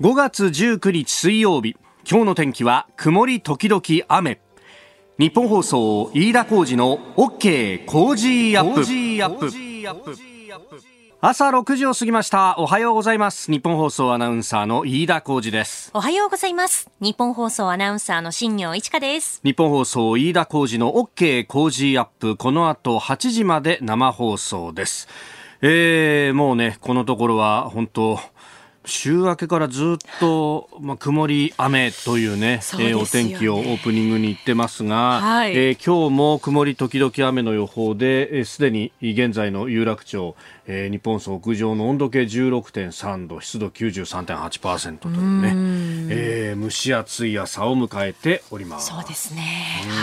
5月19日水曜日、今日の天気は曇り時々雨。日本放送飯田浩司の OK 工事アップ。朝6時を過ぎました。おはようございます。日本放送アナウンサーの飯田浩司です。おはようございます。日本放送アナウンサーの新業一華です。日本放送飯田浩司の OK 工事アップ、この後8時まで生放送です。もうね、このところは本当週明けからずっと、曇り雨というね、お天気をオープニングに言ってますが、はい、今日も曇り時々雨の予報で、すでに現在の有楽町、日本総屋上の温度計 16.3 度、湿度 93.8% というね、蒸し暑い朝を迎えております。そうですね、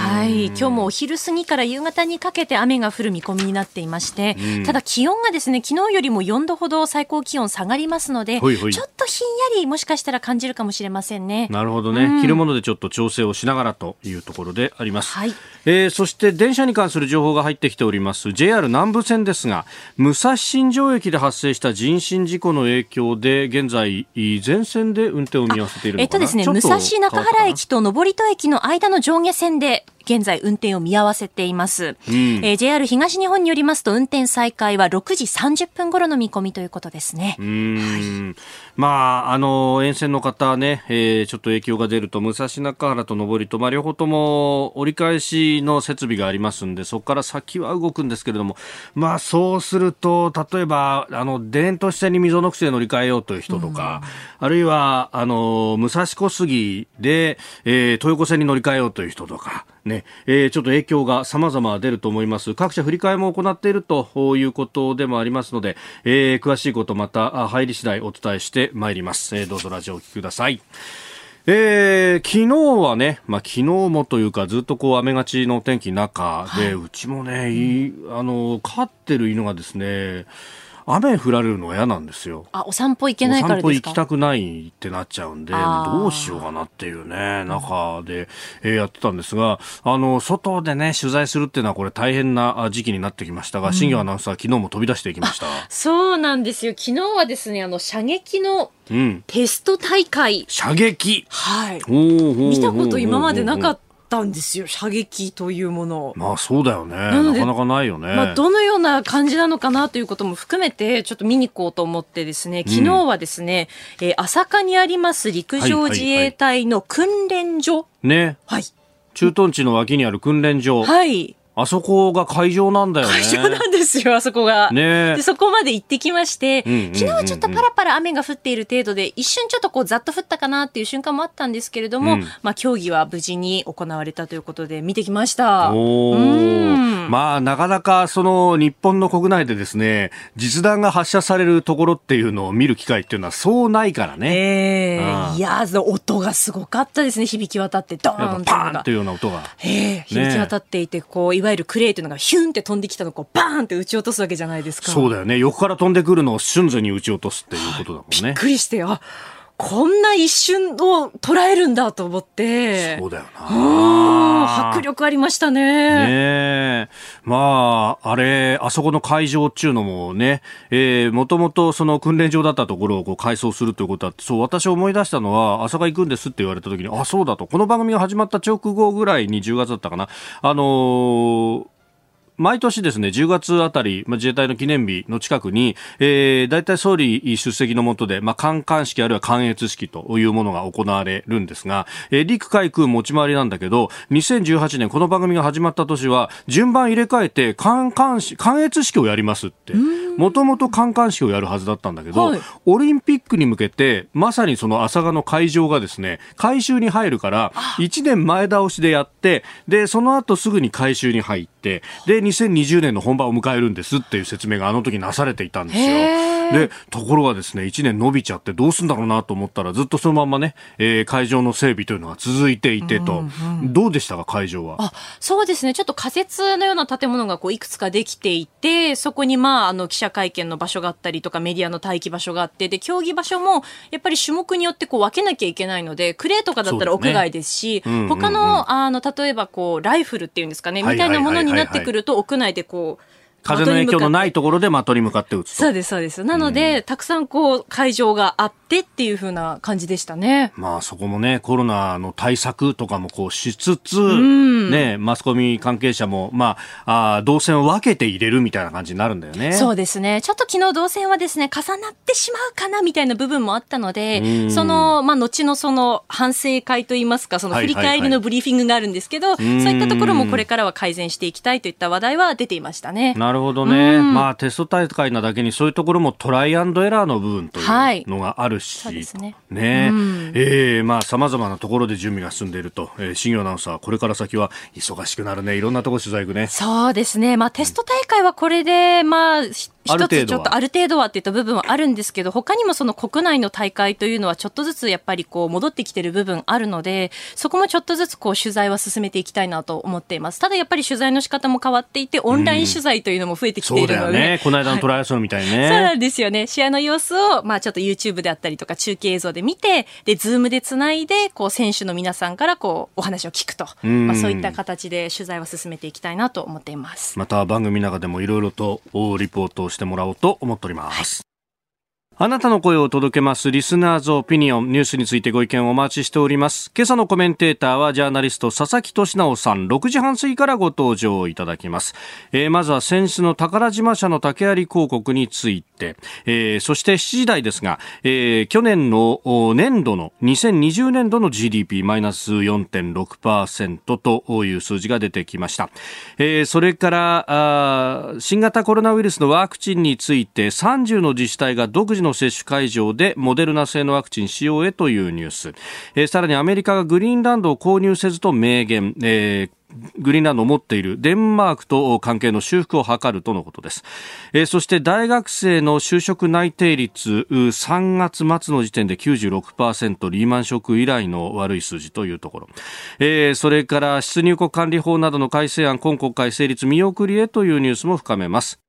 はい、今日もお昼過ぎから夕方にかけて雨が降る見込みになっていまして、ただ気温がですね、昨日よりも4度ほど最高気温下がりますので、ちょっとひんやりもしかしたら感じるかもしれませんね。なるほどね、着るものでちょっと調整をしながらというところであります。はい、そして電車に関する情報が入ってきております。 JR 南武線ですが、武蔵新城駅で発生した人身事故の影響で現在全線で運転を見合わせているのかな。武蔵中原駅と登戸駅の間の上下線で現在運転を見合わせています。JR 東日本によりますと、運転再開は6時30分頃の見込みということですね。はい、沿線の方ね、ちょっと影響が出ると武蔵中原と登戸、両方とも折り返しの設備がありますんで、そこから先は動くんですけれども、そうすると例えば電都市線に溝の口で乗り換えようという人とか、あるいは武蔵小杉で、東横線に乗り換えようという人とかね、ちょっと影響が様々出ると思います。各社振り替えも行っているということでもありますので、詳しいことまた入り次第お伝えしてまいります。どうぞラジオをお聞きください。昨日はね、昨日もというかずっとこう雨がちの天気の中で、うちもね、飼ってる犬がですね、雨降られるのが嫌なんですよ。お散歩行けないからですか。お散歩行きたくないってなっちゃうんで、どうしようかなっていうね、中で、やってたんですが、外でね、取材するっていうのはこれ大変な時期になってきましたが、新業アナウンサー、昨日も飛び出していきました。そうなんですよ。昨日はですね、射撃のテスト大会。射撃。はい。見たこと今までなかったんですよ、射撃というものを。そうだよね、なかなかないよね。どのような感じなのかなということも含めてちょっと見に行こうと思ってですね、昨日はですね、朝霞にあります陸上自衛隊の訓練所、駐屯地の脇にある訓練所、あそこが会場なんだよね。会場なんですよ、あそこが。で、そこまで行ってきまして、昨日はちょっとパラパラ雨が降っている程度で、一瞬ちょっとこうざっと降ったかなっていう瞬間もあったんですけれども、競技は無事に行われたということで見てきました。なかなかその日本の国内でですね、実弾が発射されるところっていうのを見る機会っていうのはそうないからね。いやー、音がすごかったですね。響き渡ってドーンとパーンというような音が、響き渡っていて、こういわゆるクレーというのがヒュンって飛んできたのをこうバーンって打ち落とすわけじゃないですか。そうだよね、横から飛んでくるのを瞬時に打ち落とすっていうことだもんね。びっくりして、こんな一瞬を捉えるんだと思って。そうだよな、迫力ありました ね。あそこの会場っていうのもね、もともとその訓練場だったところをこう改装するということだって。そう、私思い出したのは、朝霞行くんですって言われた時に、そうだと、この番組が始まった直後ぐらいに、10月だったかな、毎年ですね、10月あたり、自衛隊の記念日の近くに、大体総理出席のもとで、観艦式あるいは観閲式というものが行われるんですが、陸海空持ち回りなんだけど、2018年この番組が始まった年は、順番入れ替えて、観閲式をやりますって。もともと観艦式をやるはずだったんだけど、オリンピックに向けて、まさにその朝霞の会場がですね、改修に入るから、1年前倒しでやって、で、その後すぐに改修に入って、で、2020年の本番を迎えるんですっていう説明があの時なされていたんですよ。で、ところがですね、1年延びちゃってどうすんだろうなと思ったら、ずっとそのまんまね、会場の整備というのが続いていてと。どうでしたか、会場は。そうですね、ちょっと仮設のような建物がこういくつかできていて、そこに記者会見の場所があったりとか、メディアの待機場所があって、で、競技場所もやっぱり種目によってこう分けなきゃいけないので、クレーとかだったら屋外ですし、他の例えばこうライフルっていうんですかね、みたいなものになってくると屋内でこう風の影響のないところで的に向かって打つと。そうですそうです。なので、たくさんこう会場があってっていう風な感じでしたね。まあそこもね、コロナの対策とかもこうしつつ、ね、マスコミ関係者もまあ動線を分けて入れるみたいな感じになるんだよね。そうですね。ちょっと昨日動線はですね、重なってしまうかなみたいな部分もあったので、そのまあ後のその反省会といいますか、その振り返りのブリーフィングがあるんですけど、はいはいはい、そういったところもこれからは改善していきたいといった話題は出ていましたね。なるほどね。まあテスト大会なだけにそういうところもトライアンドエラーの部分というのがあるし、はい、そうですね。ね、まあ様々なところで準備が進んでいると、新庄アナウンサーこれから先は忙しくなるね。いろんなところ取材行くね。そうですね。まあテスト大会はこれでまあ一つちょっとある程度はっていった部分はあるんですけど、他にもその国内の大会というのはちょっとずつやっぱりこう戻ってきてる部分あるので、そこもちょっとずつこう取材は進めていきたいなと思っています。ただやっぱり取材の仕方も変わっていて、オンライン取材というのも増えてきているので、そうだよね、この間のトライアスロンみたいにね、はい、そうなんですよね。試合の様子をまあちょっと YouTube であったりとか中継映像で見て、で Zoom でつないでこう選手の皆さんからこうお話を聞くと、まあ、そういった形で取材は進めていきたいなと思っています。また番組の中でもいろいろとリポートをしてもらおうと思っております、はい、あなたの声を届けますリスナーズオピニオン。ニュースについてご意見をお待ちしております。今朝のコメンテーターはジャーナリスト佐々木俊直さん。6時半過ぎからご登場いただきます。まずは先日の宝島社の竹有広告について、そして7時台ですが、去年の年度の2020年度の GDP マイナス 4.6% という数字が出てきました。それから新型コロナウイルスのワクチンについて、30の自治体が独自の接種会場でモデルナ製のワクチン使用へというニュース、さらにアメリカがグリーンランドを購入せずと明言、グリーンランドを持っているデンマークと関係の修復を図るとのことです。そして大学生の就職内定率、3月末の時点で 96%、 リーマンショック以来の悪い数字というところ。それから出入国管理法などの改正案、今国会成立見送りへというニュースも深めます。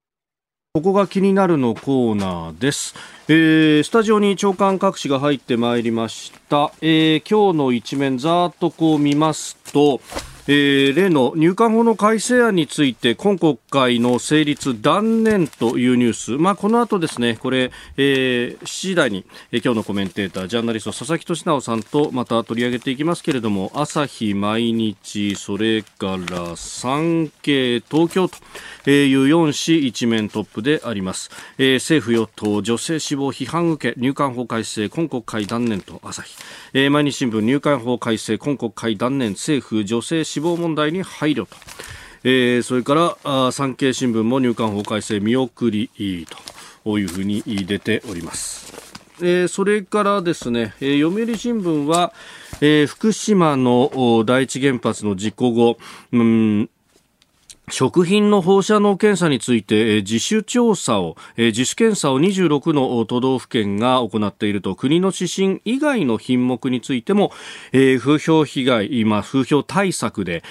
ここが気になるのコーナーです。スタジオに長官各紙が入ってまいりました。今日の一面ざーっとこう見ますと、例の入管法の改正案について今国会の成立断念というニュース、まあ、この後ですね、これ、7時台に、今日のコメンテータージャーナリスト佐々木俊直さんとまた取り上げていきますけれども、朝日、毎日、それから産経、東京という4紙一面トップであります。政府与党女性死亡批判受け、入管法改正今国会断念と朝日、毎日新聞、入管法改正今国会断念、政府女性死亡問題に配慮と、それから産経新聞も入管法改正見送りというふうに出ております。それからですね、読売新聞は、福島の第一原発の事故後、食品の放射能検査について自主検査を26の都道府県が行っていると、国の指針以外の品目についても、風評被害、今風評対策で、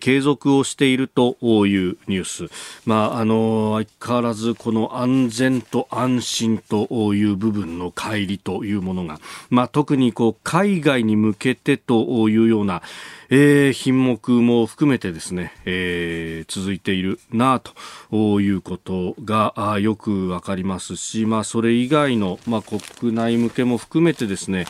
継続をしているというニュース。まあ相変わらずこの安全と安心という部分の乖離というものが、まあ特にこう海外に向けてというような、品目も含めてですね、続いているなということがよくわかりますし、まあ、それ以外の、まあ、国内向けも含めてですね、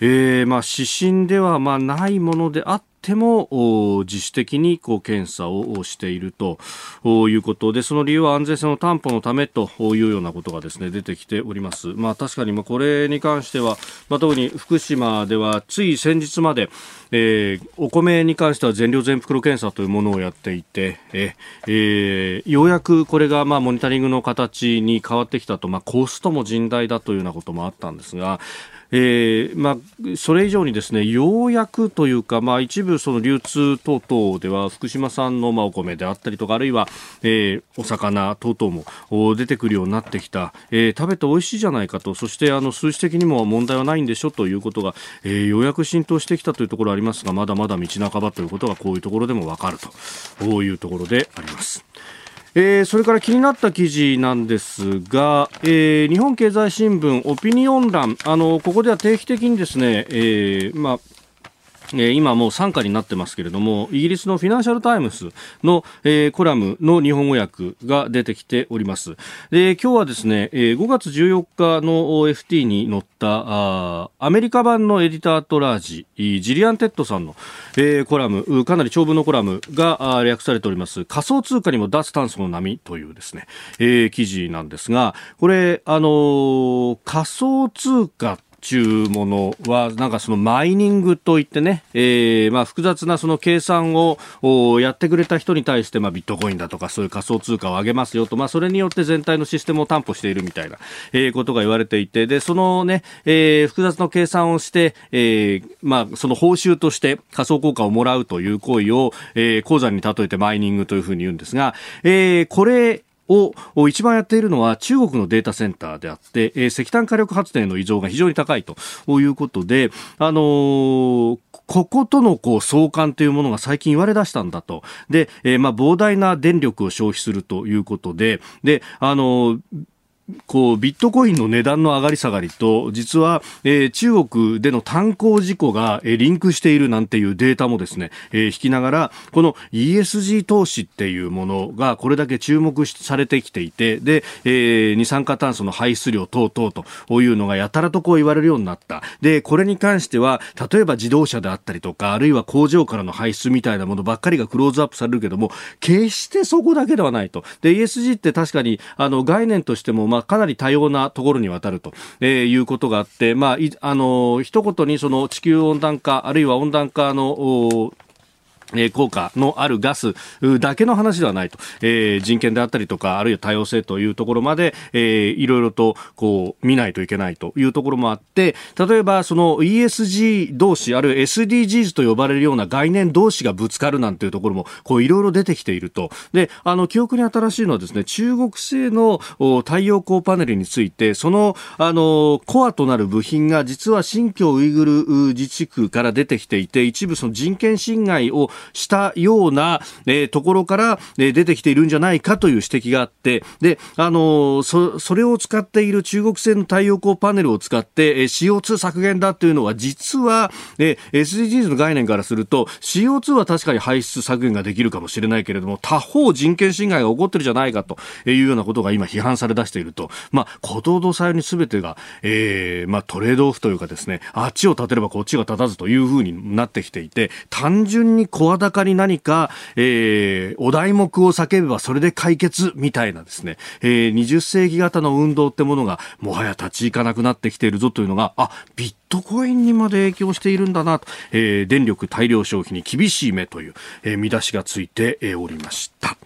まあ、指針ではまあないものであっても自主的にこう検査をしているということで、その理由は安全性の担保のためというようなことがですね、出てきております。まあ、確かにこれに関しては、まあ、特に福島ではつい先日まで、お米に関しては全量全袋検査というものをやっていて、ようやくこれがまあモニタリングの形に変わってきたと、まあ、コストも甚大だというようなこともあったんですが、まあ、それ以上にですね、ようやくというか、まあ、一部その流通等々では福島産のまあお米であったりとか、あるいは、お魚等々も出てくるようになってきた、食べて美味しいじゃないかと、そして数値的にも問題はないんでしょということが、ようやく浸透してきたというところはありますが、まだまだ道半ばということがこういうところでも分かるというところであります。それから気になった記事なんですが、日本経済新聞オピニオン欄、ここでは定期的にですね、まあ今もう傘下になってますけれども、イギリスのフィナンシャルタイムズの、コラムの日本語訳が出てきております。で、今日はですね、5月14日の FT に載ったアメリカ版のエディタートラージ、ジリアン・テッドさんの、コラム、かなり長文のコラムが略されております。仮想通貨にも脱炭素の波というですね、記事なんですが、これ、仮想通貨というものはなんかそのマイニングといってね、複雑なその計算をやってくれた人に対してビットコインだとかそういう仮想通貨を上げますよと、それによって全体のシステムを担保しているみたいなことが言われていて、でそのね、複雑な計算をして、その報酬として仮想効果をもらうという行為を、鉱山に例えてマイニングというふうに言うんですが、これを一番やっているのは中国のデータセンターであって、石炭火力発電の依存が非常に高いということで、こことのこう相関というものが最近言われ出したんだと。で、膨大な電力を消費するということで、で、こうビットコインの値段の上がり下がりと実は、中国での炭鉱事故が、リンクしているなんていうデータもですね、引きながらこの ESG 投資っていうものがこれだけ注目されてきていて、で、二酸化炭素の排出量等々というのがやたらとこう言われるようになった。でこれに関しては例えば自動車であったりとかあるいは工場からの排出みたいなものばっかりがクローズアップされるけども決してそこだけではないと。で ESG って確かに概念としてもかなり多様なところにわたるということがあって、一言にその地球温暖化あるいは温暖化の効果のあるガスだけの話ではないと、人権であったりとかあるいは多様性というところまで、いろいろとこう見ないといけないというところもあって、例えばその ESG 同士あるいは SDGs と呼ばれるような概念同士がぶつかるなんていうところもこういろいろ出てきていると。で記憶に新しいのはですね、中国製の太陽光パネルについてその、コアとなる部品が実は新疆ウイグル自治区から出てきていて、一部その人権侵害をしたような、ところから、出てきているんじゃないかという指摘があって、で、それを使っている中国製の太陽光パネルを使って、CO2 削減だというのは実は、SDGs の概念からすると CO2 は確かに排出削減ができるかもしれないけれども他方人権侵害が起こってるじゃないかというようなことが今批判され出していると。ことほどさように全てが、トレードオフというかですね、あっちを立てればこっちが立たずというふうになってきていて、単純に声高に何か、お題目を叫べばそれで解決みたいなですね、20世紀型の運動ってものがもはや立ち行かなくなってきているぞというのが、ビットコインにまで影響しているんだなと、電力大量消費に厳しい目という、見出しがついておりました。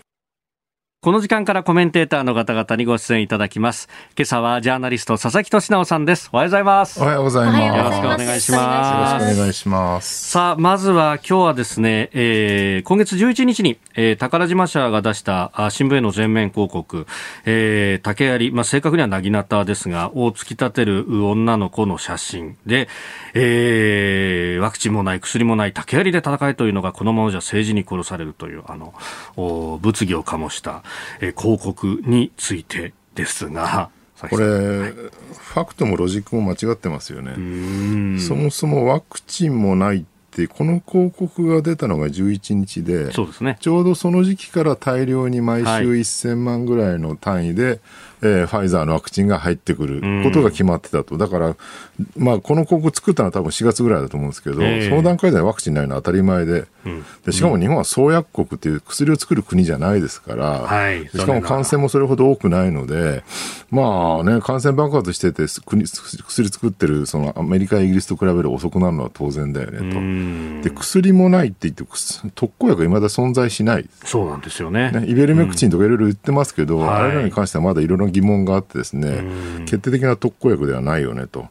この時間からコメンテーターの方々にご出演いただきます。今朝はジャーナリスト佐々木俊直さんです。おはようございます。おはようございます。よろしくお願いします。よろしくお願いします。さあ、まずは今日はですね、今月11日に、宝島社が出した新聞への全面広告、竹槍、正確にはなぎなたですが、を突き立てる女の子の写真で、ワクチンもない、薬もない、竹槍で戦えというのがこのままじゃ政治に殺されるという、物議を醸した広告についてですが、これ、ファクトもロジックも間違ってますよね。そもそもワクチンもないってこの広告が出たのが11日 で、 そうです、ね、ちょうどその時期から大量に毎週1000万ぐらいの単位で、ファイザーのワクチンが入ってくることが決まってたと。だから、この広告作ったのは多分4月ぐらいだと思うんですけど、その段階ではワクチンないのは当たり前 で、しかも日本は創薬国という薬を作る国じゃないですから、しかも感染もそれほど多くないので、感染爆発してて薬作ってるそのアメリカイギリスと比べる遅くなるのは当然だよねと。で薬もないって言って特効薬がいまだ存在しない。そうなんですよ ね。イベルメクチンとかいろいろ言ってますけど、あれらに関してはまだいろいろ疑問があってですね、決定的な特効薬ではないよねと。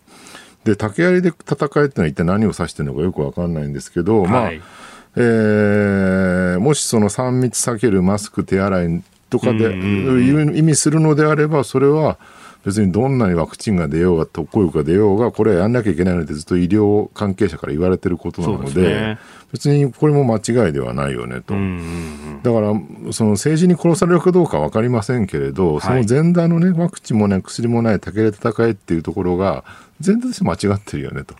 で竹槍で戦えってのは一体何を指しているのかよく分かんないんですけど、もしその3密避けるマスク手洗いとかで意味するのであれば、それは別にどんなにワクチンが出ようが特効薬が出ようがこれはやんなきゃいけないのでずっと医療関係者から言われてることなの で、別にこれも間違いではないよねと。だからその政治に殺されるかどうかは分かりませんけれど、その前段のね、ワクチンもない薬もない竹で戦えっていうところが全然間違ってるよねと。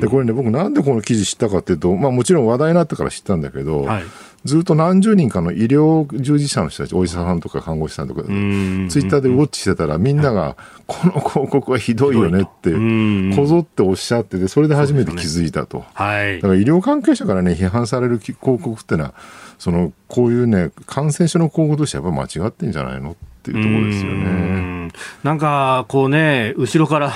でこれね、僕なんでこの記事知ったかっていうと、まあ、もちろん話題になってから知ったんだけど、はい、ずっと何十人かの医療従事者の人たち、お医者さんとか看護師さんとかツイッターでウォッチしてたら、みんながこの広告はひどいよねってこぞっておっしゃってて、それで初めて気づいたと、ね、はい、だから医療関係者からね批判される広告ってのは、そのこういうね感染症の広告としてはやっぱり間違ってんじゃないのっていうところですよね。なんかこうね、後ろから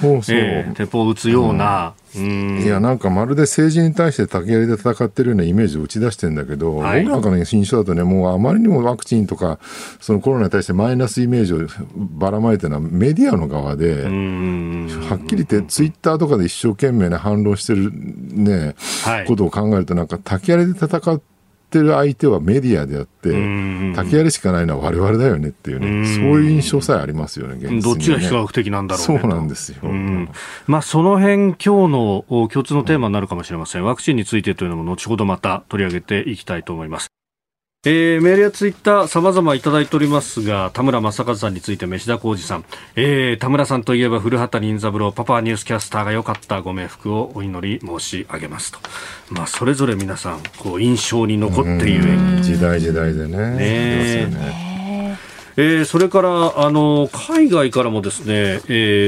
そうそう、鉄砲を撃つような、いやなんかまるで政治に対して竹槍で戦ってるようなイメージを打ち出してるんだけど、はい、僕なんかの印象だとね、もうあまりにもワクチンとかそのコロナに対してマイナスイメージをばらまいてるのはメディアの側で、はっきり言ってツイッターとかで一生懸命、ね、反論してる、ね、はい、ことを考えると、なんか竹槍で戦っててる相手はメディアであって、竹槍しかないのは我々だよねっていうね、そういう印象さえありますよ ね。どっちが非科学的なんだろうね。そうなんですよ。まあ、その辺今日の共通のテーマになるかもしれません。ワクチンについてというのも後ほどまた取り上げていきたいと思います。メールやツイッター様々いただいておりますが、田村正和さんについて飯田浩二さん、田村さんといえば古畑任三郎、パパニュースキャスターが良かった、ご冥福をお祈り申し上げますと、まあ、それぞれ皆さんこう印象に残っている時代時代で ね。それから海外からもですね、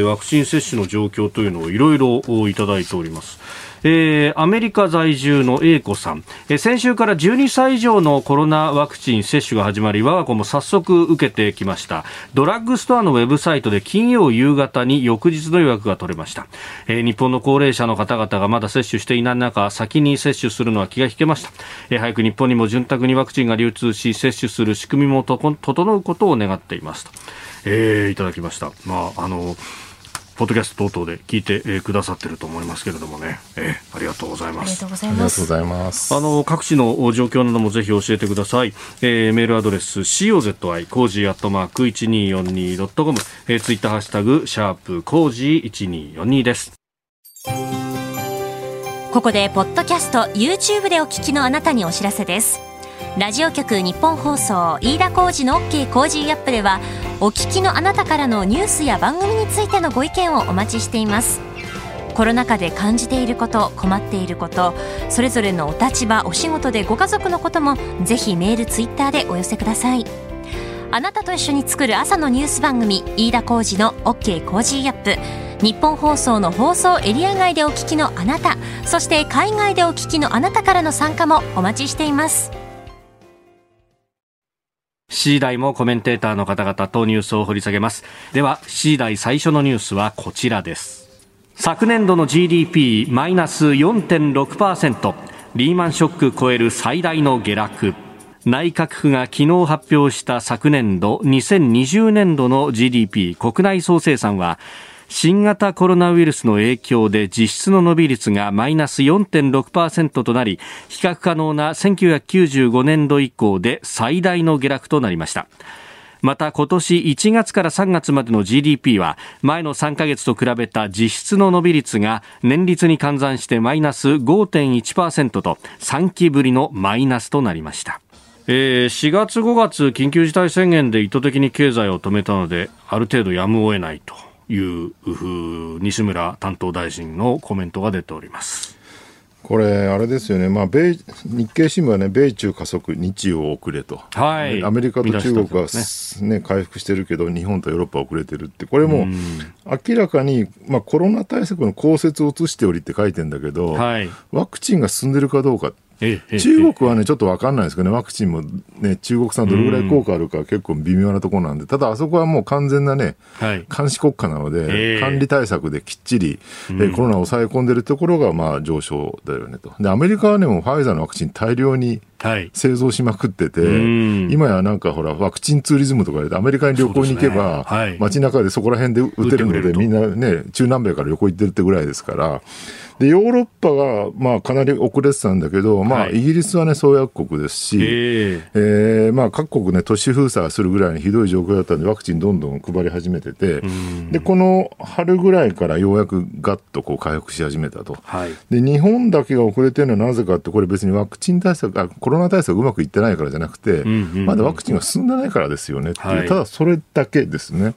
ワクチン接種の状況というのをいろいろいただいております。アメリカ在住の A 子さん、先週から12歳以上のコロナワクチン接種が始まり、我が子も早速受けてきました。ドラッグストアのウェブサイトで金曜夕方に翌日の予約が取れました。日本の高齢者の方々がまだ接種していない中、先に接種するのは気が引けました。早く日本にも潤沢にワクチンが流通し、接種する仕組みも整うことを願っていますと、いただきました。まあポッドキャスト等々で聞いてくださってると思いますけれどもね、ありがとうございます。ありがとうございます。各地の状況などもぜひ教えてください。メールアドレス COZI コージーアットマーク 1242.com、ツイッターハッシュタグシャープコージー1242です。ここでポッドキャスト YouTube でお聞きのあなたにお知らせです。ラジオ局日本放送飯田浩司の OK コージーアップでは、お聞きのあなたからのニュースや番組についてのご意見をお待ちしています。コロナ禍で感じていること、困っていること、それぞれのお立場、お仕事でご家族のことも、ぜひメール、ツイッターでお寄せください。あなたと一緒に作る朝のニュース番組飯田浩司の OK コージーアップ、日本放送の放送エリア外でお聞きのあなた、そして海外でお聞きのあなたからの参加もお待ちしています。7時台もコメンテーターの方々とニュースを掘り下げます。では7時台最初のニュースはこちらです。昨年度の GDP マイナス 4.6%、 リーマンショック超える最大の下落。内閣府が昨日発表した昨年度2020年度の GDP 国内総生産は、新型コロナウイルスの影響で実質の伸び率がマイナス 4.6% となり、比較可能な1995年度以降で最大の下落となりました。また今年1月から3月までの GDP は、前の3ヶ月と比べた実質の伸び率が年率に換算してマイナス 5.1% と、3期ぶりのマイナスとなりました。4月5月緊急事態宣言で意図的に経済を止めたので、ある程度やむを得ないという西村担当大臣のコメントが出ております。これあれですよね、まあ、日経新聞はね、米中加速、日を遅れと、はい、アメリカと中国は、ね、回復してるけど日本とヨーロッパは遅れてるって、これも明らかに、まあ、コロナ対策の功績を移しておりって書いてるんだけど、はい、ワクチンが進んでるかどうか、中国はねちょっと分かんないですけどね、ワクチンもね中国産どれぐらい効果あるか結構微妙なところなんで、ただあそこはもう完全なね、はい、監視国家なので、管理対策できっちり、コロナを抑え込んでるところがまあ上昇だよねと。でアメリカはねもうファイザーのワクチン大量に製造しまくってて、今やなんかほらワクチンツーリズムとかでアメリカに旅行に行けば、ね、はい、街中でそこら辺で打てるので、みんなね中南米から旅行行ってるってぐらいですから。でヨーロッパが、まあ、かなり遅れてたんだけど、まあ、イギリスは、ね、創薬国ですし、まあ、各国、ね、都市封鎖するぐらいのひどい状況だったので、ワクチンどんどん配り始めてて、でこの春ぐらいからようやくガッとこう回復し始めたと、はい、で日本だけが遅れてるのはなぜかって、これ別にワクチン対策、コロナ対策うまくいってないからじゃなくて、うんうんうん、まだワクチンが進んでないからですよねっていう、はい、ただそれだけですね。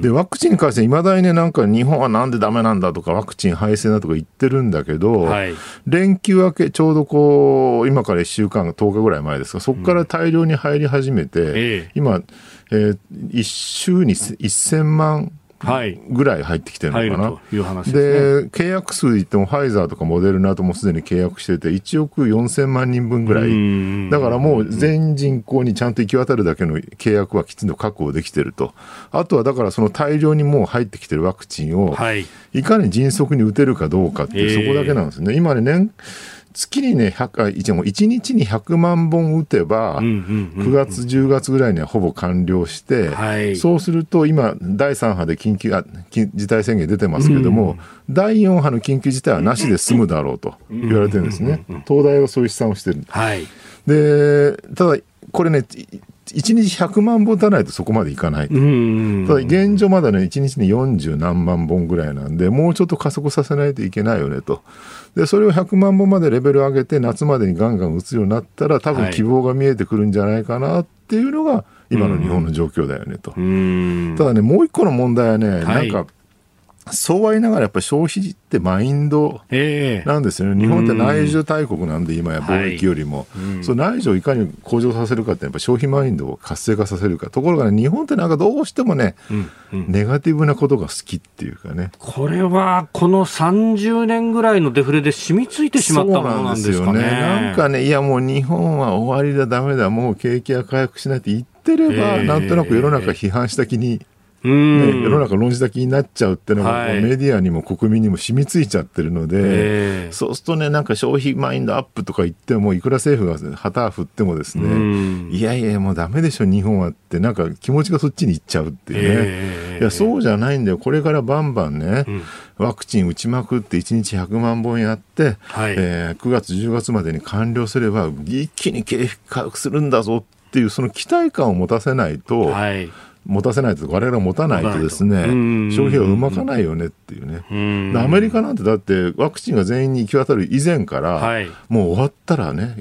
でワクチンに関していまだにね、なんか日本はなんでダメなんだとかワクチン廃線だとか言ってるんだけど、はい、連休明けちょうどこう今から1週間10日ぐらい前ですか、そこから大量に入り始めて、今、1週に1000万はい、ぐらい入ってきてるのかな、入るという話ですね。で契約数で言ってもファイザーとかモデルナともすでに契約してて1億4000万人分ぐらいだからもう全人口にちゃんと行き渡るだけの契約はきちんと確保できてると。あとはだからその大量にもう入ってきてるワクチンをいかに迅速に打てるかどうかっていう、そこだけなんですね。今ね月にね1日に100万本打てば9月10月ぐらいにはほぼ完了して、はい、そうすると今第3波で緊急事態宣言出てますけども、うん、第4波の緊急事態はなしで済むだろうと言われてるんですね。東大はそういう試算をしてる、はい、でただこれね1日100万本足らないとそこまでいかないと、うんうんうん、ただ現状まだね1日に40何万本ぐらいなんでもうちょっと加速させないといけないよねと。でそれを100万本までレベル上げて夏までにガンガン打つようになったら多分希望が見えてくるんじゃないかなっていうのが今の日本の状況だよねと、うん、ただねもう一個の問題はね、はい、なんかそうは言いながらやっぱり消費ってマインドなんですよね。日本って内需大国なんで今や貿易よりも、はいうん、その内需をいかに向上させるかってやっぱ消費マインドを活性化させるか。ところがね日本ってなんかどうしてもね、うんうん、ネガティブなことが好きっていうかね、これはこの30年ぐらいのデフレで染みついてしまったものなんですかね。そうなんですよね。なんかねいやもう日本は終わりだダメだもう景気は回復しないって言ってれば、なんとなく世の中批判した気にね、世の中論じた気になっちゃうってのが、はい、メディアにも国民にも染みついちゃってるので、そうするとねなんか消費マインドアップとか言ってもいくら政府が旗振ってもですねいやいやもうダメでしょ日本はってなんか気持ちがそっちに行っちゃうっていうね、いやそうじゃないんだよこれからバンバンね、うん、ワクチン打ちまくって1日100万本やって、はい9月10月までに完了すれば一気に景気回復するんだぞっていうその期待感を持たせないと、はい持たせないと我々が持たないとですね消費はうまかないよねっていうね。アメリカなんてだってワクチンが全員に行き渡る以前から、はい、もう終わったらね、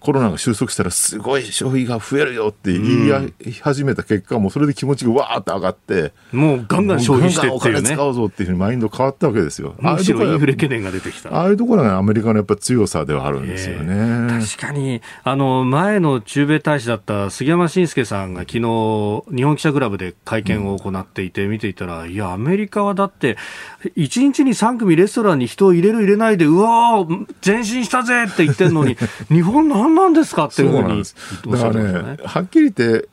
コロナが収束したらすごい消費が増えるよって言い始めた結果もうそれで気持ちがわーっと上がってもうガンガン消費してっていうね、お金使おうぞっていうふうにマインド変わったわけですよ。むしろインフレ懸念が出てきた。ああいうところがアメリカのやっぱ強さではあるんですよね、確かに前の駐米大使だった杉山真介さんが昨日日本記者クラブで会見を行っていて見ていたら、いやアメリカはだって1日に3組レストランに人を入れる入れないでうわー前進したぜって言ってるのに日本何なんですかっていうふうにおっしゃってましたね。だからね、はっきり言って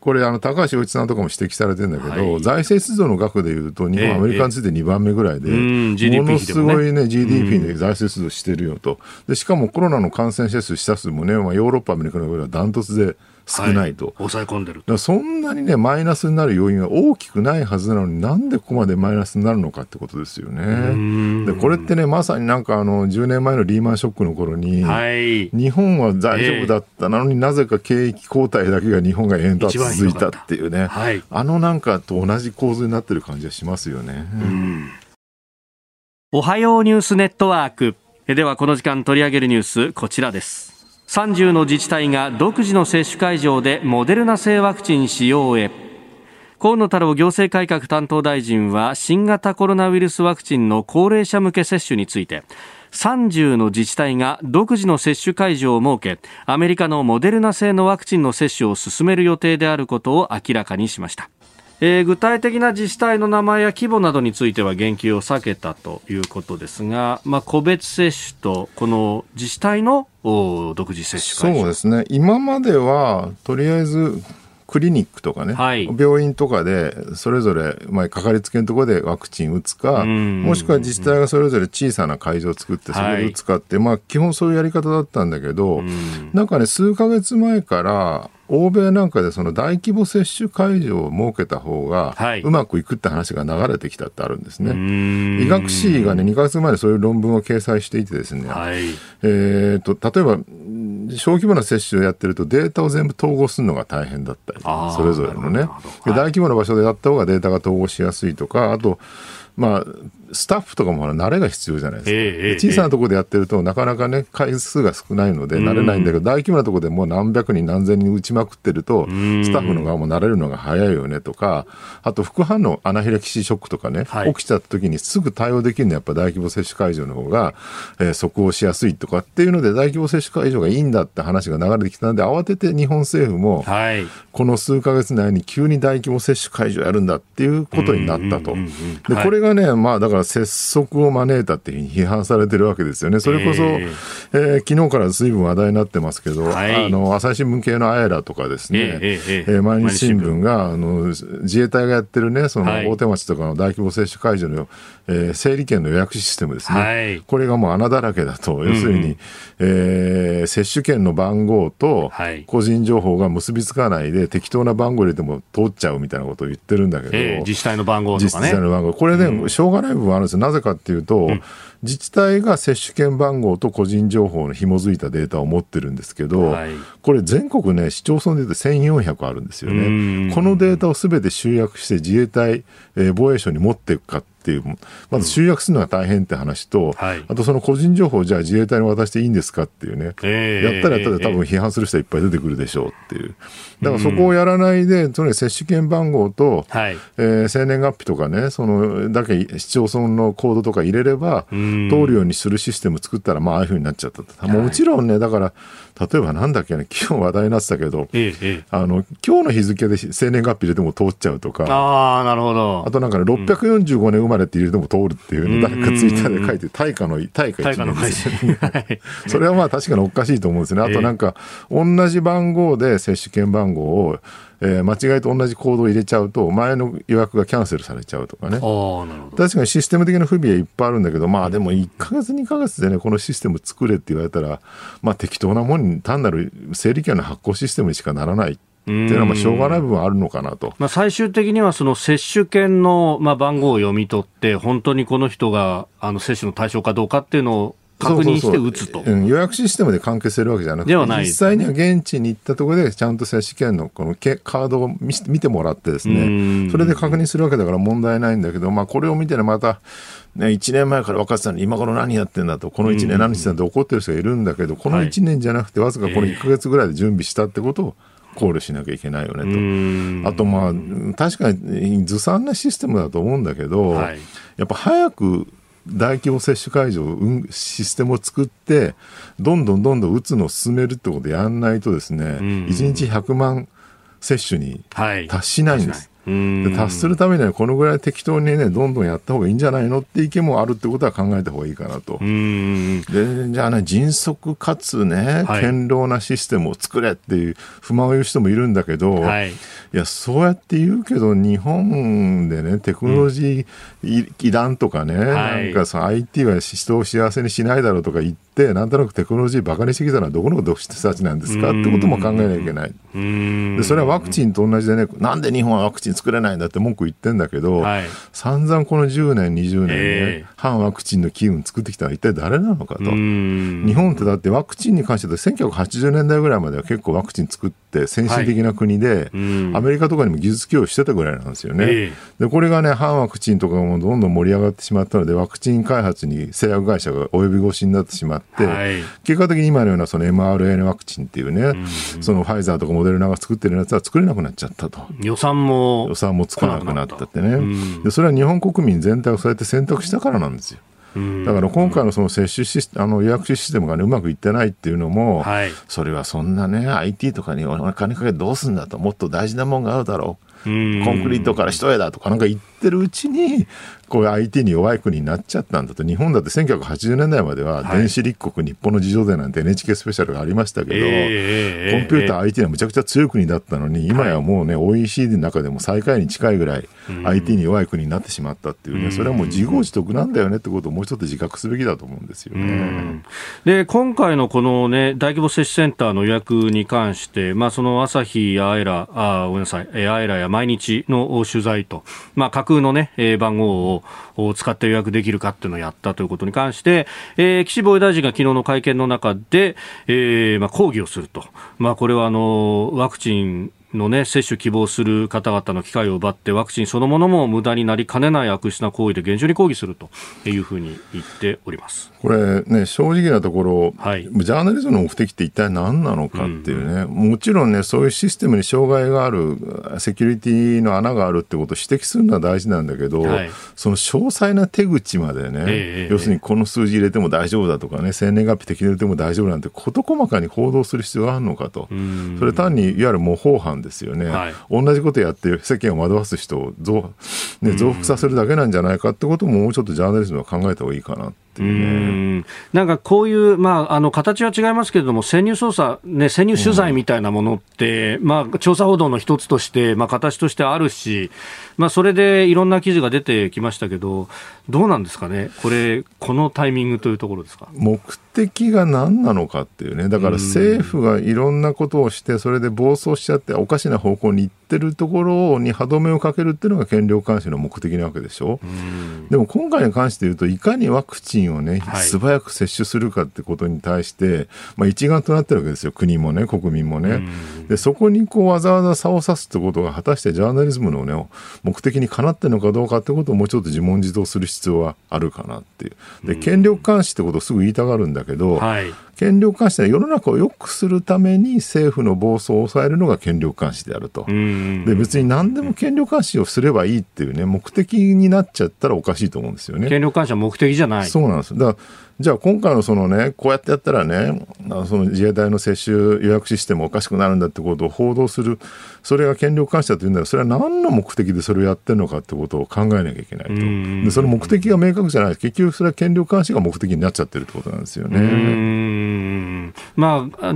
これ高橋洋一さんとかも指摘されてるんだけど、はい、財政出動の額でいうと日本はアメリカについて2番目ぐらいで、ものすごい、ね、GDP で財政出動してるよと。でしかもコロナの感染者数死者数も、ねまあ、ヨーロッパアメリカの上ではダントツで少ないと、はい、抑え込んでる。だからそんなにねマイナスになる要因は大きくないはずなのになんでここまでマイナスになるのかってことですよね。でこれってねまさになんか10年前のリーマンショックの頃に、はい、日本は大丈夫だったなのになぜか景気後退だけが日本が延々と続いたっていうね、はい、なんかと同じ構図になってる感じはしますよね。おはようニュースネットワークではこの時間取り上げるニュースこちらです。30の自治体が独自の接種会場でモデルナ製ワクチン使用へ。河野太郎行政改革担当大臣は新型コロナウイルスワクチンの高齢者向け接種について30の自治体が独自の接種会場を設けアメリカのモデルナ製のワクチンの接種を進める予定であることを明らかにしました。具体的な自治体の名前や規模などについては言及を避けたということですが、まあ、個別接種とこの自治体の独自接種会場。そうですね。今まではとりあえずクリニックとかね、はい、病院とかでそれぞれ、まあ、かかりつけのところでワクチン打つか、もしくは自治体がそれぞれ小さな会場を作ってそれで打つかって、はいまあ、基本そういうやり方だったんだけど、なんかね数ヶ月前から欧米なんかでその大規模接種会場を設けた方がうまくいくって話が流れてきたってあるんですね、はい、医学誌がね2ヶ月前でそういう論文を掲載していてですね、はい、例えば小規模な接種をやってるとデータを全部統合するのが大変だったりそれぞれのね、はい、大規模な場所でやった方がデータが統合しやすいとかあとまあ、スタッフとかも慣れが必要じゃないですか。小さなところでやってるとなかなかね回数が少ないので慣れないんだけど、大規模なところでもう何百人何千人打ちまくってるとスタッフの側も慣れるのが早いよねとか、あと副反応アナフィラキシーショックとかね、起きちゃった時にすぐ対応できるのはやっぱ大規模接種会場の方が即応しやすいとかっていうので大規模接種会場がいいんだって話が流れてきたので、慌てて日本政府もこの数ヶ月内に急に大規模接種会場やるんだっていうことになったと。でこれがね、まあ、だから拙速を招いたっていうふうに批判されてるわけですよね。それこそ、昨日から随分話題になってますけど、朝日新聞系のあやらとかですね、毎日新聞が自衛隊がやってるねその大手町とかの大規模接種会場の、整理券の予約システムですね、これがもう穴だらけだと、要するに、接種券の番号と個人情報が結びつかないで適当な番号入れても通っちゃうみたいなことを言ってるんだけど、自治体の番号とかね、これね、しょうがない部分あるんですよ。なぜかっていうと、自治体が接種券番号と個人情報の紐づいたデータを持ってるんですけど、これ全国ね市町村でいうと1400あるんですよね。このデータをすべて集約して自衛隊、防衛省に持っていくかっていう、まず集約するのが大変って話と、あとその個人情報をじゃあ自衛隊に渡していいんですかっていうね、やったら多分批判する人はいっぱい出てくるでしょうっていう。だからそこをやらないで、とにかく接種券番号と、生年月日とかね、そのだけ市町村のコードとか入れれば通るようにするシステム作ったら、まあああいう風になっちゃったと。もちろんね、だから例えばなんだっけね、昨日話題になってたけど、今日の日付で生年月日入れても通っちゃうとか、あとなんかね、645年生まれって入れても通るっていうの、誰かツイッターで書いて、大化1年それはまあ確かにおかしいと思うんですね。あとなんか同じ番号で接種券番号を間違いと同じコードを入れちゃうと前の予約がキャンセルされちゃうとかね。確かにシステム的な不備はいっぱいあるんだけど、まあでも1ヶ月2ヶ月でねこのシステム作れって言われたら、まあ適当なもんに単なる整理券の発行システムにしかならないっていうのはしょうがない部分あるのかなと。最終的にはその接種券の番号を読み取って本当にこの人が接種の対象かどうかっていうのを確認して打つと。予約システムで完結するわけじゃなくて、実際には現地に行ったところでちゃんと接種券のこのカードを見てもらってですね、それで確認するわけだから問題ないんだけど、まあこれを見てね、またね、1年前から分かってたのに今頃何やってんだと、この1年何してんだと怒ってる人がいるんだけど、この1年じゃなくてわずかこの1ヶ月ぐらいで準備したってことを考慮しなきゃいけないよねと。あとまあ確かにずさんなシステムだと思うんだけど、やっぱ早く大規模接種会場システムを作ってどんどん打つのを進めるってことをやんないとですね、1日100万接種に達しないんです、で達するためにはこのぐらい適当にねどんどんやった方がいいんじゃないのって意見もあるってことは考えた方がいいかなと。でじゃあね、迅速かつね堅牢なシステムを作れっていう不満を言う人もいるんだけど、いやそうやって言うけど日本でねテクノロジーいらんとかね、なんかその IT は人を幸せにしないだろうとか言ってで、なんとなくテクノロジーバカにしてきたのはどこの独自たちなんですかってことも考えなきゃいけない。でそれはワクチンと同じでね、なんで日本はワクチン作れないんだって文句言ってんだけど、散々この10年20年ね、反ワクチンの機運作ってきたのは一体誰なのかと。日本ってだってワクチンに関しては1980年代ぐらいまでは結構ワクチン作って先進的な国で、アメリカとかにも技術供与してたぐらいなんですよね、でこれがね反ワクチンとかもどんどん盛り上がってしまったので、ワクチン開発に製薬会社が及び腰になってしまって、結果的に今のようなその mRNA ワクチンっていうね、そのファイザーとかモデルナが作ってるやつは作れなくなっちゃったと。予算もつかなくなったってね、でそれは日本国民全体がそうやって選択したからなんですよ。だから今回のその接種予約システムがねうまくいってないっていうのも、それはそんなね IT とかにお金かけてどうすんだと、もっと大事なもんがあるだろう、コンクリートから一重だとかなんか言ってるうちにこういう IT に弱い国になっちゃったんだと。日本だって1980年代までは電子立国、日本の自助税なんて NHK スペシャルがありましたけど、コンピューター IT はむちゃくちゃ強い国だったのに、今やもうね OECD の中でも最下位に近いぐらい IT に弱い国になってしまったっていうね、それはもう自業自得なんだよねってことをもうちょっと自覚すべきだと思うんですよね。で今回のこのね大規模接種センターの予約に関して、その朝日やアイラや毎日の取材と、架空の、番号を使って予約できるかっていうのをやったということに関して、岸防衛大臣が昨日の会見の中で、抗議をすると、これはワクチンの、ね、接種希望する方々の機会を奪ってワクチンそのものも無駄になりかねない悪質な行為で厳重に抗議するというふうに言っております。これ、ね、正直なところ、はい、ジャーナリズムの目的って一体何なのかっていうね、うんうん、もちろんねそういうシステムに障害があるセキュリティの穴があるってことを指摘するのは大事なんだけど、はい、その詳細な手口までね、要するにこの数字入れても大丈夫だとかね生年月日適入れても大丈夫なんて事細かに報道する必要があるのかと、うん、それ単にいわゆる模倣犯ですよね、はい、同じことやって世間を惑わす人を 増幅させるだけなんじゃないかってことももうちょっとジャーナリズムは考えた方がいいかな。なんかこういう、まあ、形は違いますけれども潜入捜査、ね、潜入取材みたいなものって、まあ、調査報道の一つとして、まあ、形としてあるし、まあ、それでいろんな記事が出てきましたけどどうなんですかねこのタイミングというところですか。目的が何なのかっていうねだから政府がいろんなことをしてそれで暴走しちゃっておかしな方向に行ってるところに歯止めをかけるっていうのが権力監視の目的なわけでしょ。でも今回に関して言うといかにワクチンをね、素早く接種するかってことに対して、まあ、一丸となってるわけですよ国もね国民もね、でそこにこうわざわざ差を差すってことが果たしてジャーナリズムの、ね、目的にかなってるのかどうかってことをもうちょっと自問自答する必要はあるかなっていうで権力監視ってことをすぐ言いたがるんだけど、はい、権力監視は世の中を良くするために政府の暴走を抑えるのが権力監視であるとで別に何でも権力監視をすればいいっていうね目的になっちゃったらおかしいと思うんですよね。権力監視は目的じゃない。そうなんだからじゃあ今回のそのねこうやってやったらねその自衛隊の接種予約システムおかしくなるんだってことを報道するそれが権力監視だというんだらそれは何の目的でそれをやってるのかってことを考えなきゃいけないとでその目的が明確じゃない結局それは権力監視が目的になっちゃってるってことなんですよね。まあ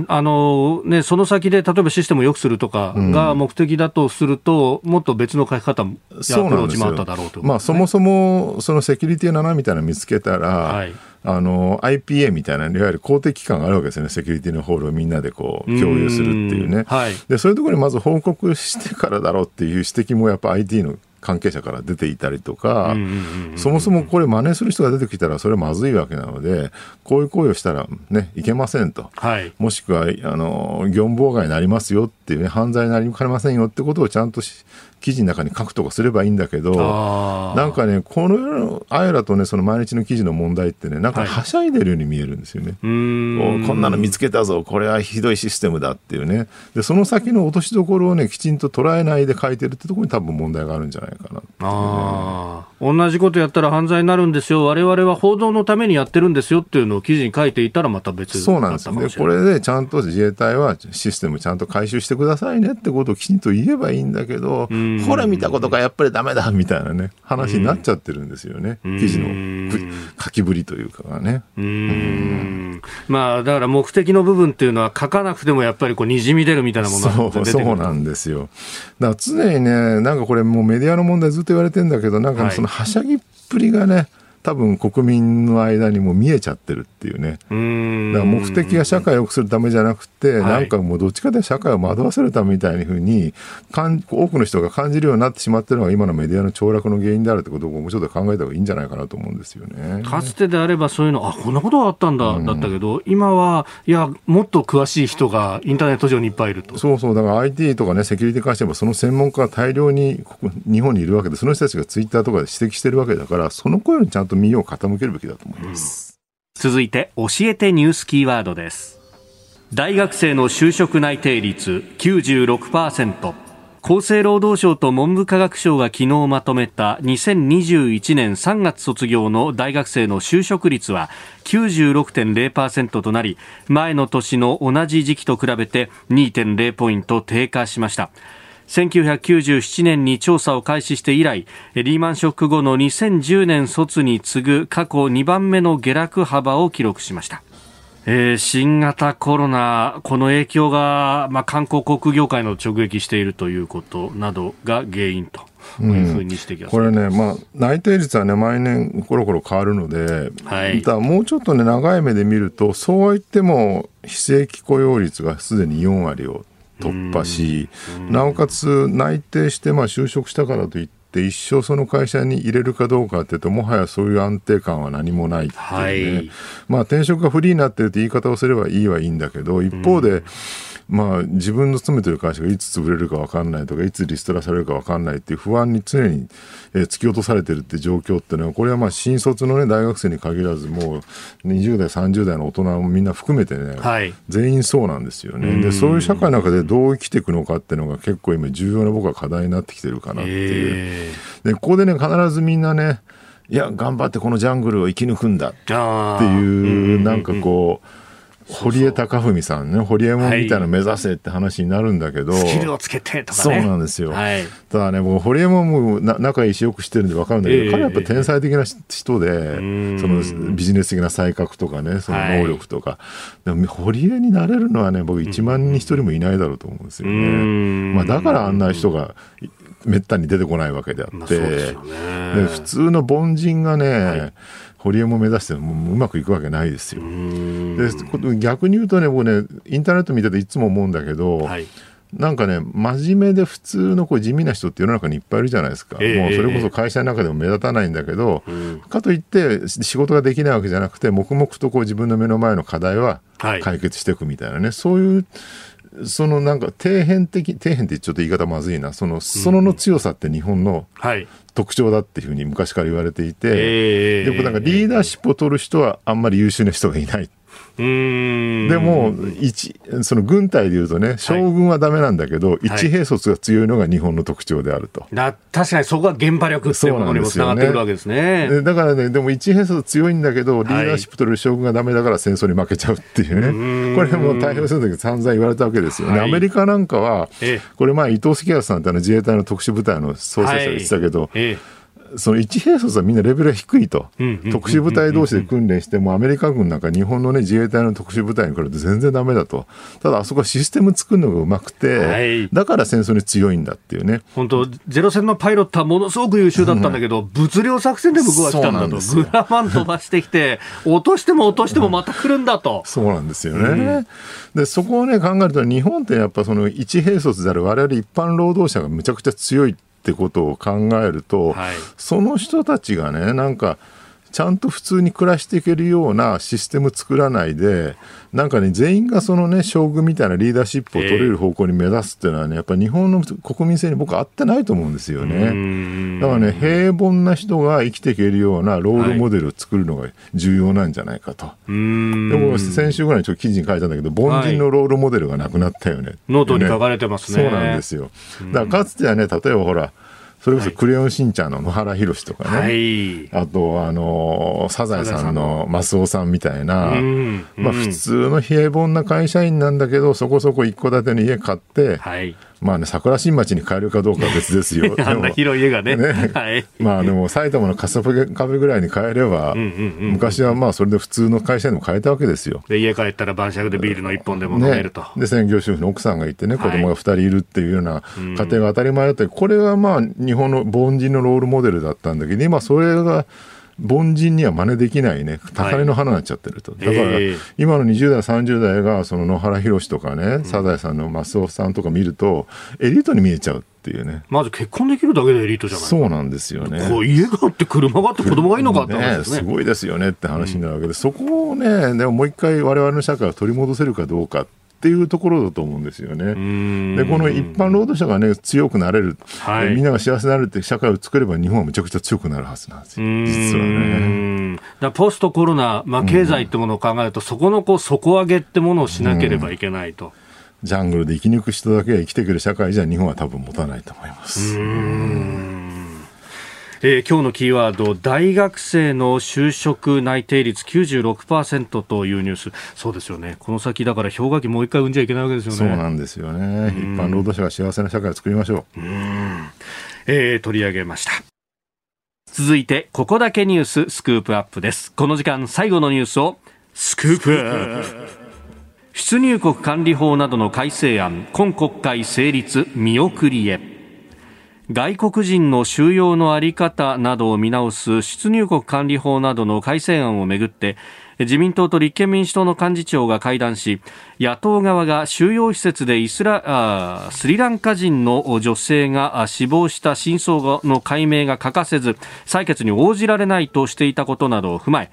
ね、その先で例えばシステムを良くするとかが目的だとすると、もっと別の書き方もやアプローチもあっただろうということですね。まあ、そもそもそのセキュリティの穴みたいなの見つけたら、はいIPA みたいないわゆる公的機関があるわけですよね。セキュリティのホールをみんなでこう共有するっていうねはい、でそういうところにまず報告してからだろうっていう指摘もやっぱ IT の関係者から出ていたりとか、そもそもこれ真似する人が出てきたらそれはまずいわけなのでこういう行為をしたら、ね、いけませんと、はい、もしくは業務妨害になりますよっていう、ね、犯罪になりかねませんよってことをちゃんと記事の中に書くとかすればいいんだけどなんかねこのあやらとねその毎日の記事の問題ってねなんかはしゃいでるように見えるんですよね、はい、こんなの見つけたぞこれはひどいシステムだっていうねでその先の落としどころをねきちんと捉えないで書いてるってところに多分問題があるんじゃないかなって、ね、同じことやったら犯罪になるんですよ我々は報道のためにやってるんですよっていうのを記事に書いていたらまた別そうなんですよね。これでちゃんと自衛隊はシステムちゃんと回収してくださいねってことをきちんと言えばいいんだけどほら見たことがやっぱりダメだみたいなね話になっちゃってるんですよね、記事の書きぶりというかがねまあだから目的の部分っていうのは書かなくてもやっぱりこうにじみ出るみたいなものが出てくる。そうなんですよ。だから常にねなんかこれもうメディアの問題ずっと言われてるんだけどなんかそのはしゃぎっぷりがね多分国民の間にも見えちゃってるっていうねだから目的が社会を良くするためじゃなくてなんかもうどっちかで社会を惑わせるためみたいな風に多くの人が感じるようになってしまってるのが今のメディアの凋落の原因であるってことをもうちょっと考えた方がいいんじゃないかなと思うんですよね。かつてであればそういうのこんなことがあったんだだったけど今はいやもっと詳しい人がインターネット上にいっぱいいるとそうだから IT とかねセキュリティに関してはその専門家が大量に日本にいるわけでその人たちがツイッターとかで指摘してるわけだからその声にちゃんと耳を傾けるべきだと思います。続いて教えてニュースキーワードです。大学生の就職内定率 96%。 厚生労働省と文部科学省が昨日まとめた2021年3月卒業の大学生の就職率は 96.0% となり前の年の同じ時期と比べて 2.0 ポイント低下しました。1997年に調査を開始して以来、リーマンショック後の2010年卒に次ぐ過去2番目の下落幅を記録しました。新型コロナ、この影響が、観光航空業界の直撃しているということなどが原因と。これね、内定率はね毎年コロコロ変わるので、はい、だもうちょっとね長い目で見るとそうは言っても非正規雇用率がすでに4割を突破し、なおかつ内定して就職したからといって一生その会社に入れるかどうかっていうともはやそういう安定感は何もないっていうね、転職がフリーになってるって言い方をすればいいはいいんだけど一方で、まあ、自分の勤めてる会社がいつ潰れるか分かんないとかいつリストラされるか分かんないっていう不安に常に突き落とされてるって状況ってのは、これはまあ新卒の、ね、大学生に限らずもう20代30代の大人もみんな含めてね、はい、全員そうなんですよね。でそういう社会の中でどう生きていくのかっていうのが結構今重要な僕は課題になってきてるかなっていう、でここでね必ずみんなね、いや頑張ってこのジャングルを生き抜くんだっていうなんかこう堀江貴文さんね、堀江門みたいな目指せって話になるんだけど、はい、スキルをつけてとかね。そうなんですよ、はい、ただねもう堀江門も仲いいしよく知ってるんで分かるんだけど、彼はやっぱ天才的な人で、そのビジネス的な才覚とかね、その能力とか、はい、でも堀江になれるのはね僕1万人1人もいないだろうと思うんですよね。まあ、だからあんな人がめったに出てこないわけであって、まあそうですよね、で普通の凡人がね、はい堀江も目指してもうまくいくわけないですよ。で逆に言うとね僕ねインターネット見てていつも思うんだけど、はい、なんかね真面目で普通のこう地味な人って世の中にいっぱいいるじゃないですか、もうそれこそ会社の中でも目立たないんだけど、かといって仕事ができないわけじゃなくて黙々とこう自分の目の前の課題は解決していくみたいなね、はい、そういうそのなんか底辺ってちょっと言い方まずいな、そのの強さって日本の特徴だっていうふうに昔から言われていて、でもなんかリーダーシップを取る人はあんまり優秀な人がいない。でもその軍隊でいうとね将軍はダメなんだけど、はい、一兵卒が強いのが日本の特徴であると、確かにそこが現場力っていうものにもつながってくるわけですね。でだからねでも一兵卒強いんだけどリーダーシップ取る将軍がダメだから戦争に負けちゃうっていうね、これも代表する時に散々言われたわけですよね、はい、アメリカなんかはこれ前伊藤関康さんって自衛隊の特殊部隊の創設者が言ってたけど、はいその一兵卒はみんなレベルが低いと、特殊部隊同士で訓練してもアメリカ軍なんか日本の、ね、自衛隊の特殊部隊に比べて全然ダメだと。ただあそこはシステム作るのがうまくて、はい、だから戦争に強いんだっていうね。本当ゼロ戦のパイロットはものすごく優秀だったんだけど、物量作戦で向こうは来たんだと、グラマン飛ばしてきて落としてもまた来るんだと、そうなんですよね、でそこを、ね、考えると日本ってやっぱその一兵卒である我々一般労働者がむちゃくちゃ強いってことを考えると、はい、その人たちがねなんかちゃんと普通に暮らしていけるようなシステム作らないでなんかね全員がそのね将軍みたいなリーダーシップを取れる方向に目指すっていうのはねやっぱり日本の国民性に僕合ってないと思うんですよね。だからね平凡な人が生きていけるようなロールモデルを作るのが重要なんじゃないかと、でも先週ぐらいにちょっと記事に書いたんだけど凡人のロールモデルがなくなったよね、はい、ノートに書かれてますね。そうなんですよ。だからかつてはね例えばほらそれこそクレヨンしんちゃんの野原ひろしとかね、はい、あとサザエさんのマスオさんみたいな、まあ、普通の平凡な会社員なんだけどそこそこ一戸建ての家買って、はいまあね、桜新町に帰るかどうかは別ですよあんな広い家が ね、まあでも埼玉のカサブカフェぐらいに帰れば昔はまあそれで普通の会社にも帰ったわけですよ。で家帰ったら晩酌でビールの1本でも飲めると、で専業主婦の奥さんがいてね子供が2人いるっていうような家庭が当たり前だったり、これはまあ日本の凡人のロールモデルだったんだけど今それが凡人には真似できないね高嶺の花になっちゃってると、はい、だから今の20代30代がその野原ひろしとかね、サザエさんのマスオさんとか見るとエリートに見えちゃうっていうね。まず結婚できるだけでエリートじゃない。そうなんですよね。こう家があって車があって子供がいいのかって話ですね。すごいですよねって話になるわけで、そこをねでももう一回我々の社会を取り戻せるかどうかっていうところだと思うんですよね。でこの一般労働者が、ね、強くなれる、はい、みんなが幸せになれるって社会を作れば日本はめちゃくちゃ強くなるはずなんですよ実はね。だポストコロナ、まあ、経済ってものを考えると、そこのこう底上げってものをしなければいけないと、ジャングルで生き抜く人だけが生きてくる社会じゃ日本は多分持たないと思います。今日のキーワード大学生の就職内定率 96% というニュース。そうですよね。この先だから氷河期もう一回産んじゃいけないわけですよね。そうなんですよね。一般労働者が幸せな社会を作りましょう。取り上げました。続いてここだけニューススクープアップです。この時間最後のニュースをスクープアップ出入国管理法などの改正案今国会成立見送りへ。外国人の収容のあり方などを見直す出入国管理法などの改正案をめぐって自民党と立憲民主党の幹事長が会談し、野党側が収容施設でスリランカ人の女性が死亡した真相の解明が欠かせず採決に応じられないとしていたことなどを踏まえ、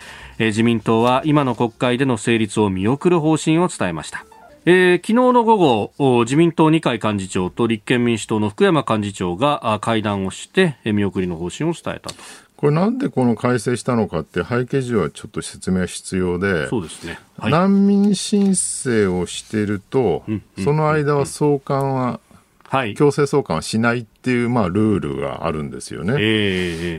自民党は今の国会での成立を見送る方針を伝えました。昨日の午後、自民党二階幹事長と立憲民主党の福山幹事長が会談をして見送りの方針を伝えたと。これなんでこの改正したのかって背景上はちょっと説明は必要で、そうですね、はい、難民申請をしていると、うんうんうんうん、その間は送還は、はい、強制送還はしないっていう、まあ、ルールがあるんですよね、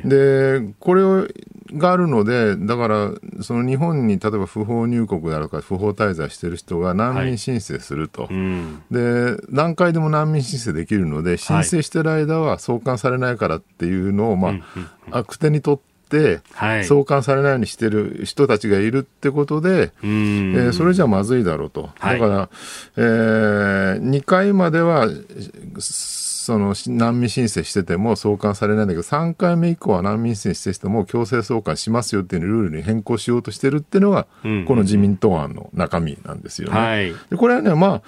でこれをがあるので、だからその日本に例えば不法入国だとか不法滞在している人が難民申請すると、はい、うん、で何回でも難民申請できるので、申請してる間は送還されないからっていうのを、まあ、うんうんうん、悪手にとってはい、送還されないようにしている人たちがいるってことで、それじゃまずいだろうと、はい、だから、2回まではその難民申請してても送還されないんだけど、3回目以降は難民申請してても強制送還しますよっていうルールに変更しようとしてるっていうのが、うん、この自民党案の中身なんですよね、はい、でこれはね、まあ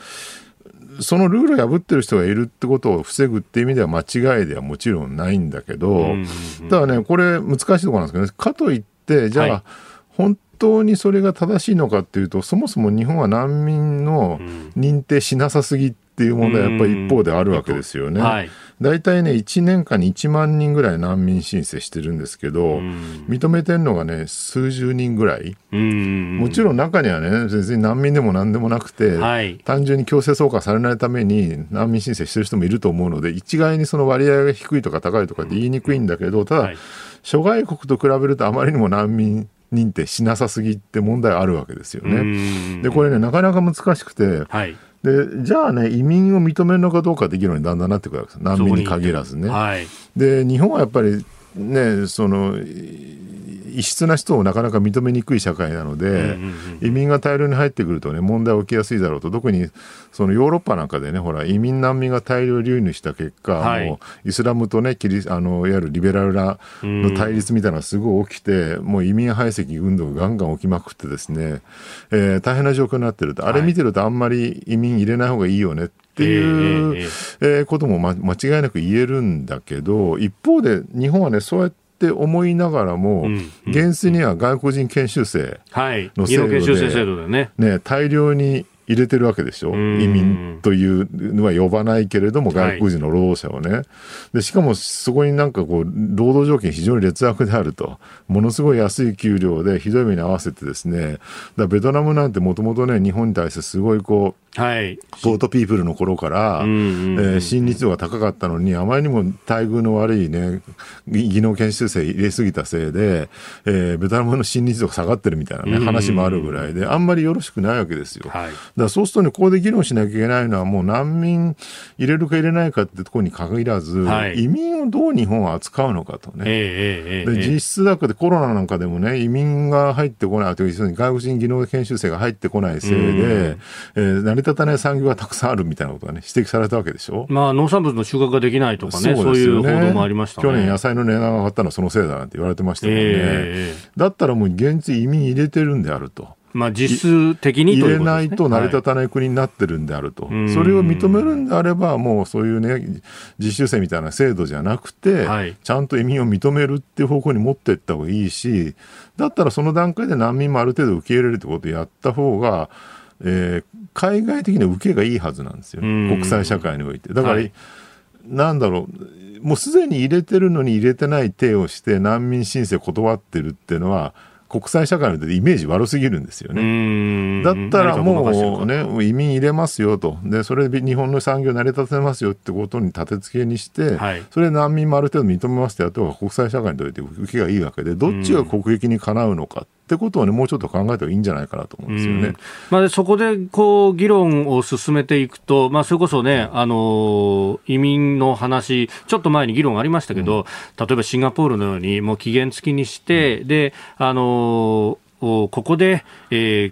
そのルールを破ってる人がいるってことを防ぐって意味では間違いではもちろんないんだけど、うんうん、ただね、これ難しいところなんですけどね、かといってじゃあ、はい、本当にそれが正しいのかっていうと、そもそも日本は難民の認定しなさすぎっていう問題はやっぱり一方であるわけですよね、はい、だいたいね1年間に1万人ぐらい難民申請してるんですけど、認めてるのがね数十人ぐらい、もちろん中にはね別に難民でも何でもなくて、はい、単純に強制送還されないために難民申請してる人もいると思うので、一概にその割合が低いとか高いとかって言いにくいんだけど、ただ、はい、諸外国と比べるとあまりにも難民認定しなさすぎって問題あるわけですよね。でこれねなかなか難しくて、はい、でじゃあね移民を認めるのかどうかって議論にだんだんなってくるわけです、難民に限らずね、はい、で日本はやっぱりねその異質な人をなかなか認めにくい社会なので、うんうんうん、移民が大量に入ってくるとね問題起きやすいだろうと、特にそのヨーロッパなんかでね、ほら移民難民が大量流入した結果、はい、もうイスラムとねいわゆるリベラルなの対立みたいなのがすごい起きて、もう移民排斥運動がガンガン起きまくってですね、大変な状況になってると、あれ見てるとあんまり移民入れない方がいいよねっていう、ことも、間違いなく言えるんだけど、一方で日本はねそうやってって思いながらも、現実には外国人研修生の制度で、ね、大量に入れてるわけでしょ、移民というのは呼ばないけれども外国人の労働者をね、はい、でしかもそこになんかこう労働条件非常に劣悪であると、ものすごい安い給料でひどい目に合わせてですね、だベトナムなんてもともとね日本に対してすごいこう、はい、ポートピープルの頃から親日度が高かったのに、あまりにも待遇の悪いね技能研修生入れすぎたせいで、ベトナムの親日度が下がってるみたいなね話もあるぐらいで、あんまりよろしくないわけですよ、はい、だそうすると、ね、ここで議論しなきゃいけないのは、もう難民入れるか入れないかってところに限らず、はい、移民をどう日本は扱うのかとね、で実質だけでコロナなんかでもね移民が入ってこないという外国人技能研修生が入ってこないせいで、成り立たない産業がたくさんあるみたいなことが、ね、指摘されたわけでしょ、まあ、農産物の収穫ができないとか ね、 そうですよね、そういう報道もありましたね、去年野菜の値段が上がったのはそのせいだなんて言われてましたもんね、だったらもう現実移民入れてるんであると、まあ、実質的にということですね、入れないと成り立たない国になってるんであると、はい、それを認めるんであればもうそういうね実習生みたいな制度じゃなくて、はい、ちゃんと移民を認めるっていう方向に持っていった方がいいし、だったらその段階で難民もある程度受け入れるってことをやった方が、海外的には受けがいいはずなんですよ、国際社会において。だから、はい、なんだろう、もうすでに入れてるのに入れてない手をして難民申請断ってるっていうのは国際社会のイメージ悪すぎるんですよね。だったらもうね移民入れますよと、でそれで日本の産業成り立てますよってことに立て付けにして、はい、それで難民もある程度認めますってやった方が国際社会にとって受けがいいわけで、どっちが国益にかなうのかってことをねもうちょっと考えた方がいいんじゃないかなと思うんですよね、まあ、そこでこう議論を進めていくと、まあ、それこそね、移民の話ちょっと前に議論ありましたけど、例えばシンガポールのようにもう期限付きにして、でここで、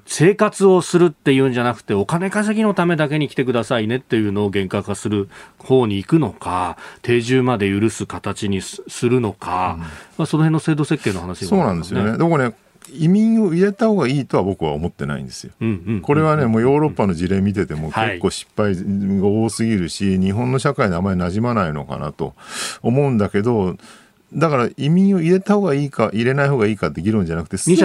生活をするっていうんじゃなくてお金稼ぎのためだけに来てくださいねっていうのを厳格化する方に行くのか、定住まで許す形にするのか、まあ、その辺の制度設計の話が、ね、そうなんですよね。でもね移民を入れた方がいいとは僕は思ってないんですよ、これはねもうヨーロッパの事例見てても結構失敗が多すぎるし、はい、日本の社会にあまり馴染まないのかなと思うんだけど、だから移民を入れた方がいいか入れない方がいいかって議論じゃなくて、すでに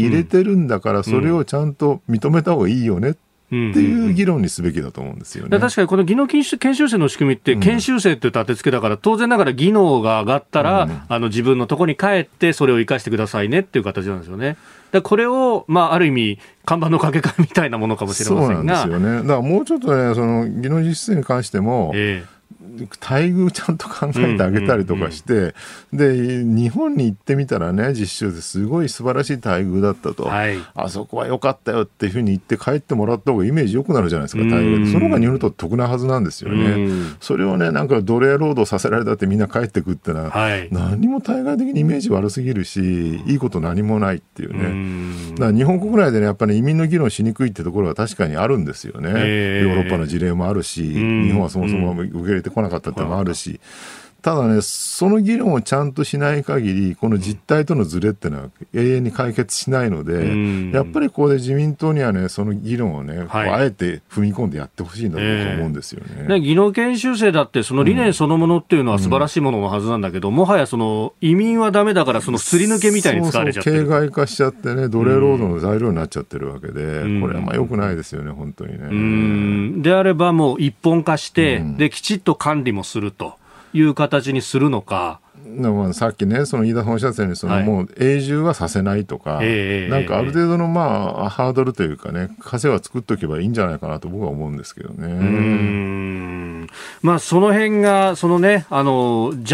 入れてるんだからそれをちゃんと認めた方がいいよねっっていう議論にすべきだと思うんですよね。確かにこの技能研修生の仕組みって、研修生という立て付けだから、当然ながら技能が上がったら、自分のとこに帰ってそれを生かしてくださいねっていう形なんですよね。だこれを、ある意味看板の掛け替えみたいなものかもしれませんが、そうなんですよね。だからもうちょっとね、その技能実習生に関しても、待遇ちゃんと考えてあげたりとかして、で日本に行ってみたらね、実習ですごい素晴らしい待遇だったと、あそこは良かったよっていうふうに言って帰ってもらった方がイメージ良くなるじゃないですか。待遇その方が日本にとって得なはずなんですよね。それをね、なんか奴隷労働させられたってみんな帰ってくってのは、何も対外的にイメージ悪すぎるし、いいこと何もないっていうね。だから日本国内でね、やっぱり移民の議論しにくいってところは確かにあるんですよね。ヨーロッパの事例もあるし、日本はそもそも受け入れてこなかったってのもあるし、ただね、その議論をちゃんとしない限り、この実態とのズレってのは永遠に解決しないので、やっぱりここで自民党にはね、その議論をね、あえて踏み込んでやってほしいんだろうと思うんですよね。技能研修生だって、その理念そのものっていうのは素晴らしいもののはずなんだけど、もはやその移民はダメだから、そのすり抜けみたいに使われちゃってる。そうそう、形骸化しちゃってね、奴隷労働の材料になっちゃってるわけで、これは良くないですよね、本当にね。であれば、もう一本化して、できちっと管理もするという形にするのか。さっきね、その飯田さんおっしゃったように、そのもう永住はさせないとか、なんかある程度のハードルというかね、枷は作っておけばいいんじゃないかなと僕は思うんですけどね。その辺がそのね、じ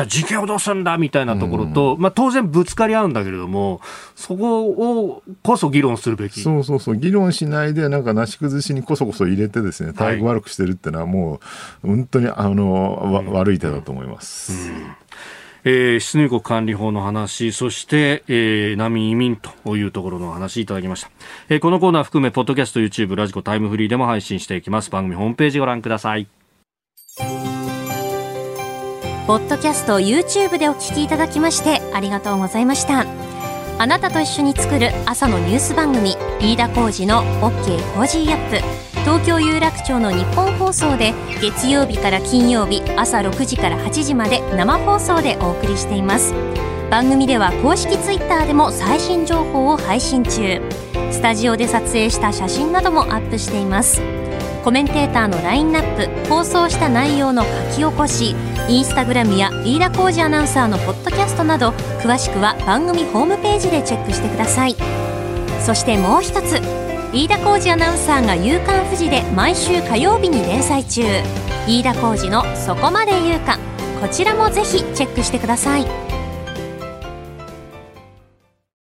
ゃあ事業をどうするんだみたいなところと、当然ぶつかり合うんだけれども、そこをこそ議論するべき。そう議論しないで、なんかなし崩しにこそこそ入れてですね、待遇悪くしてるってのはもう本当に悪い手だと思います。出入国管理法の話、そして、難民移民というところの話いただきました。このコーナー含めポッドキャスト、YouTube、ラジコ、タイムフリーでも配信していきます。番組ホームページご覧ください。ポッドキャスト、YouTube でお聞きいただきましてありがとうございました。あなたと一緒に作る朝のニュース番組、飯田浩司の OK コージーアップ、東京有楽町の日本放送で月曜日から金曜日朝6時から8時まで生放送でお送りしています。番組では公式ツイッターでも最新情報を配信中、スタジオで撮影した写真などもアップしています。コメンテーターのラインナップ、放送した内容の書き起こし、インスタグラムや飯田浩司アナウンサーのポッドキャストなど、詳しくは番組ホームページでチェックしてください。そしてもう一つ、飯田浩司アナウンサーが夕刊フジで毎週火曜日に連載中、飯田浩司のそこまで言うか、こちらもぜひチェックしてください。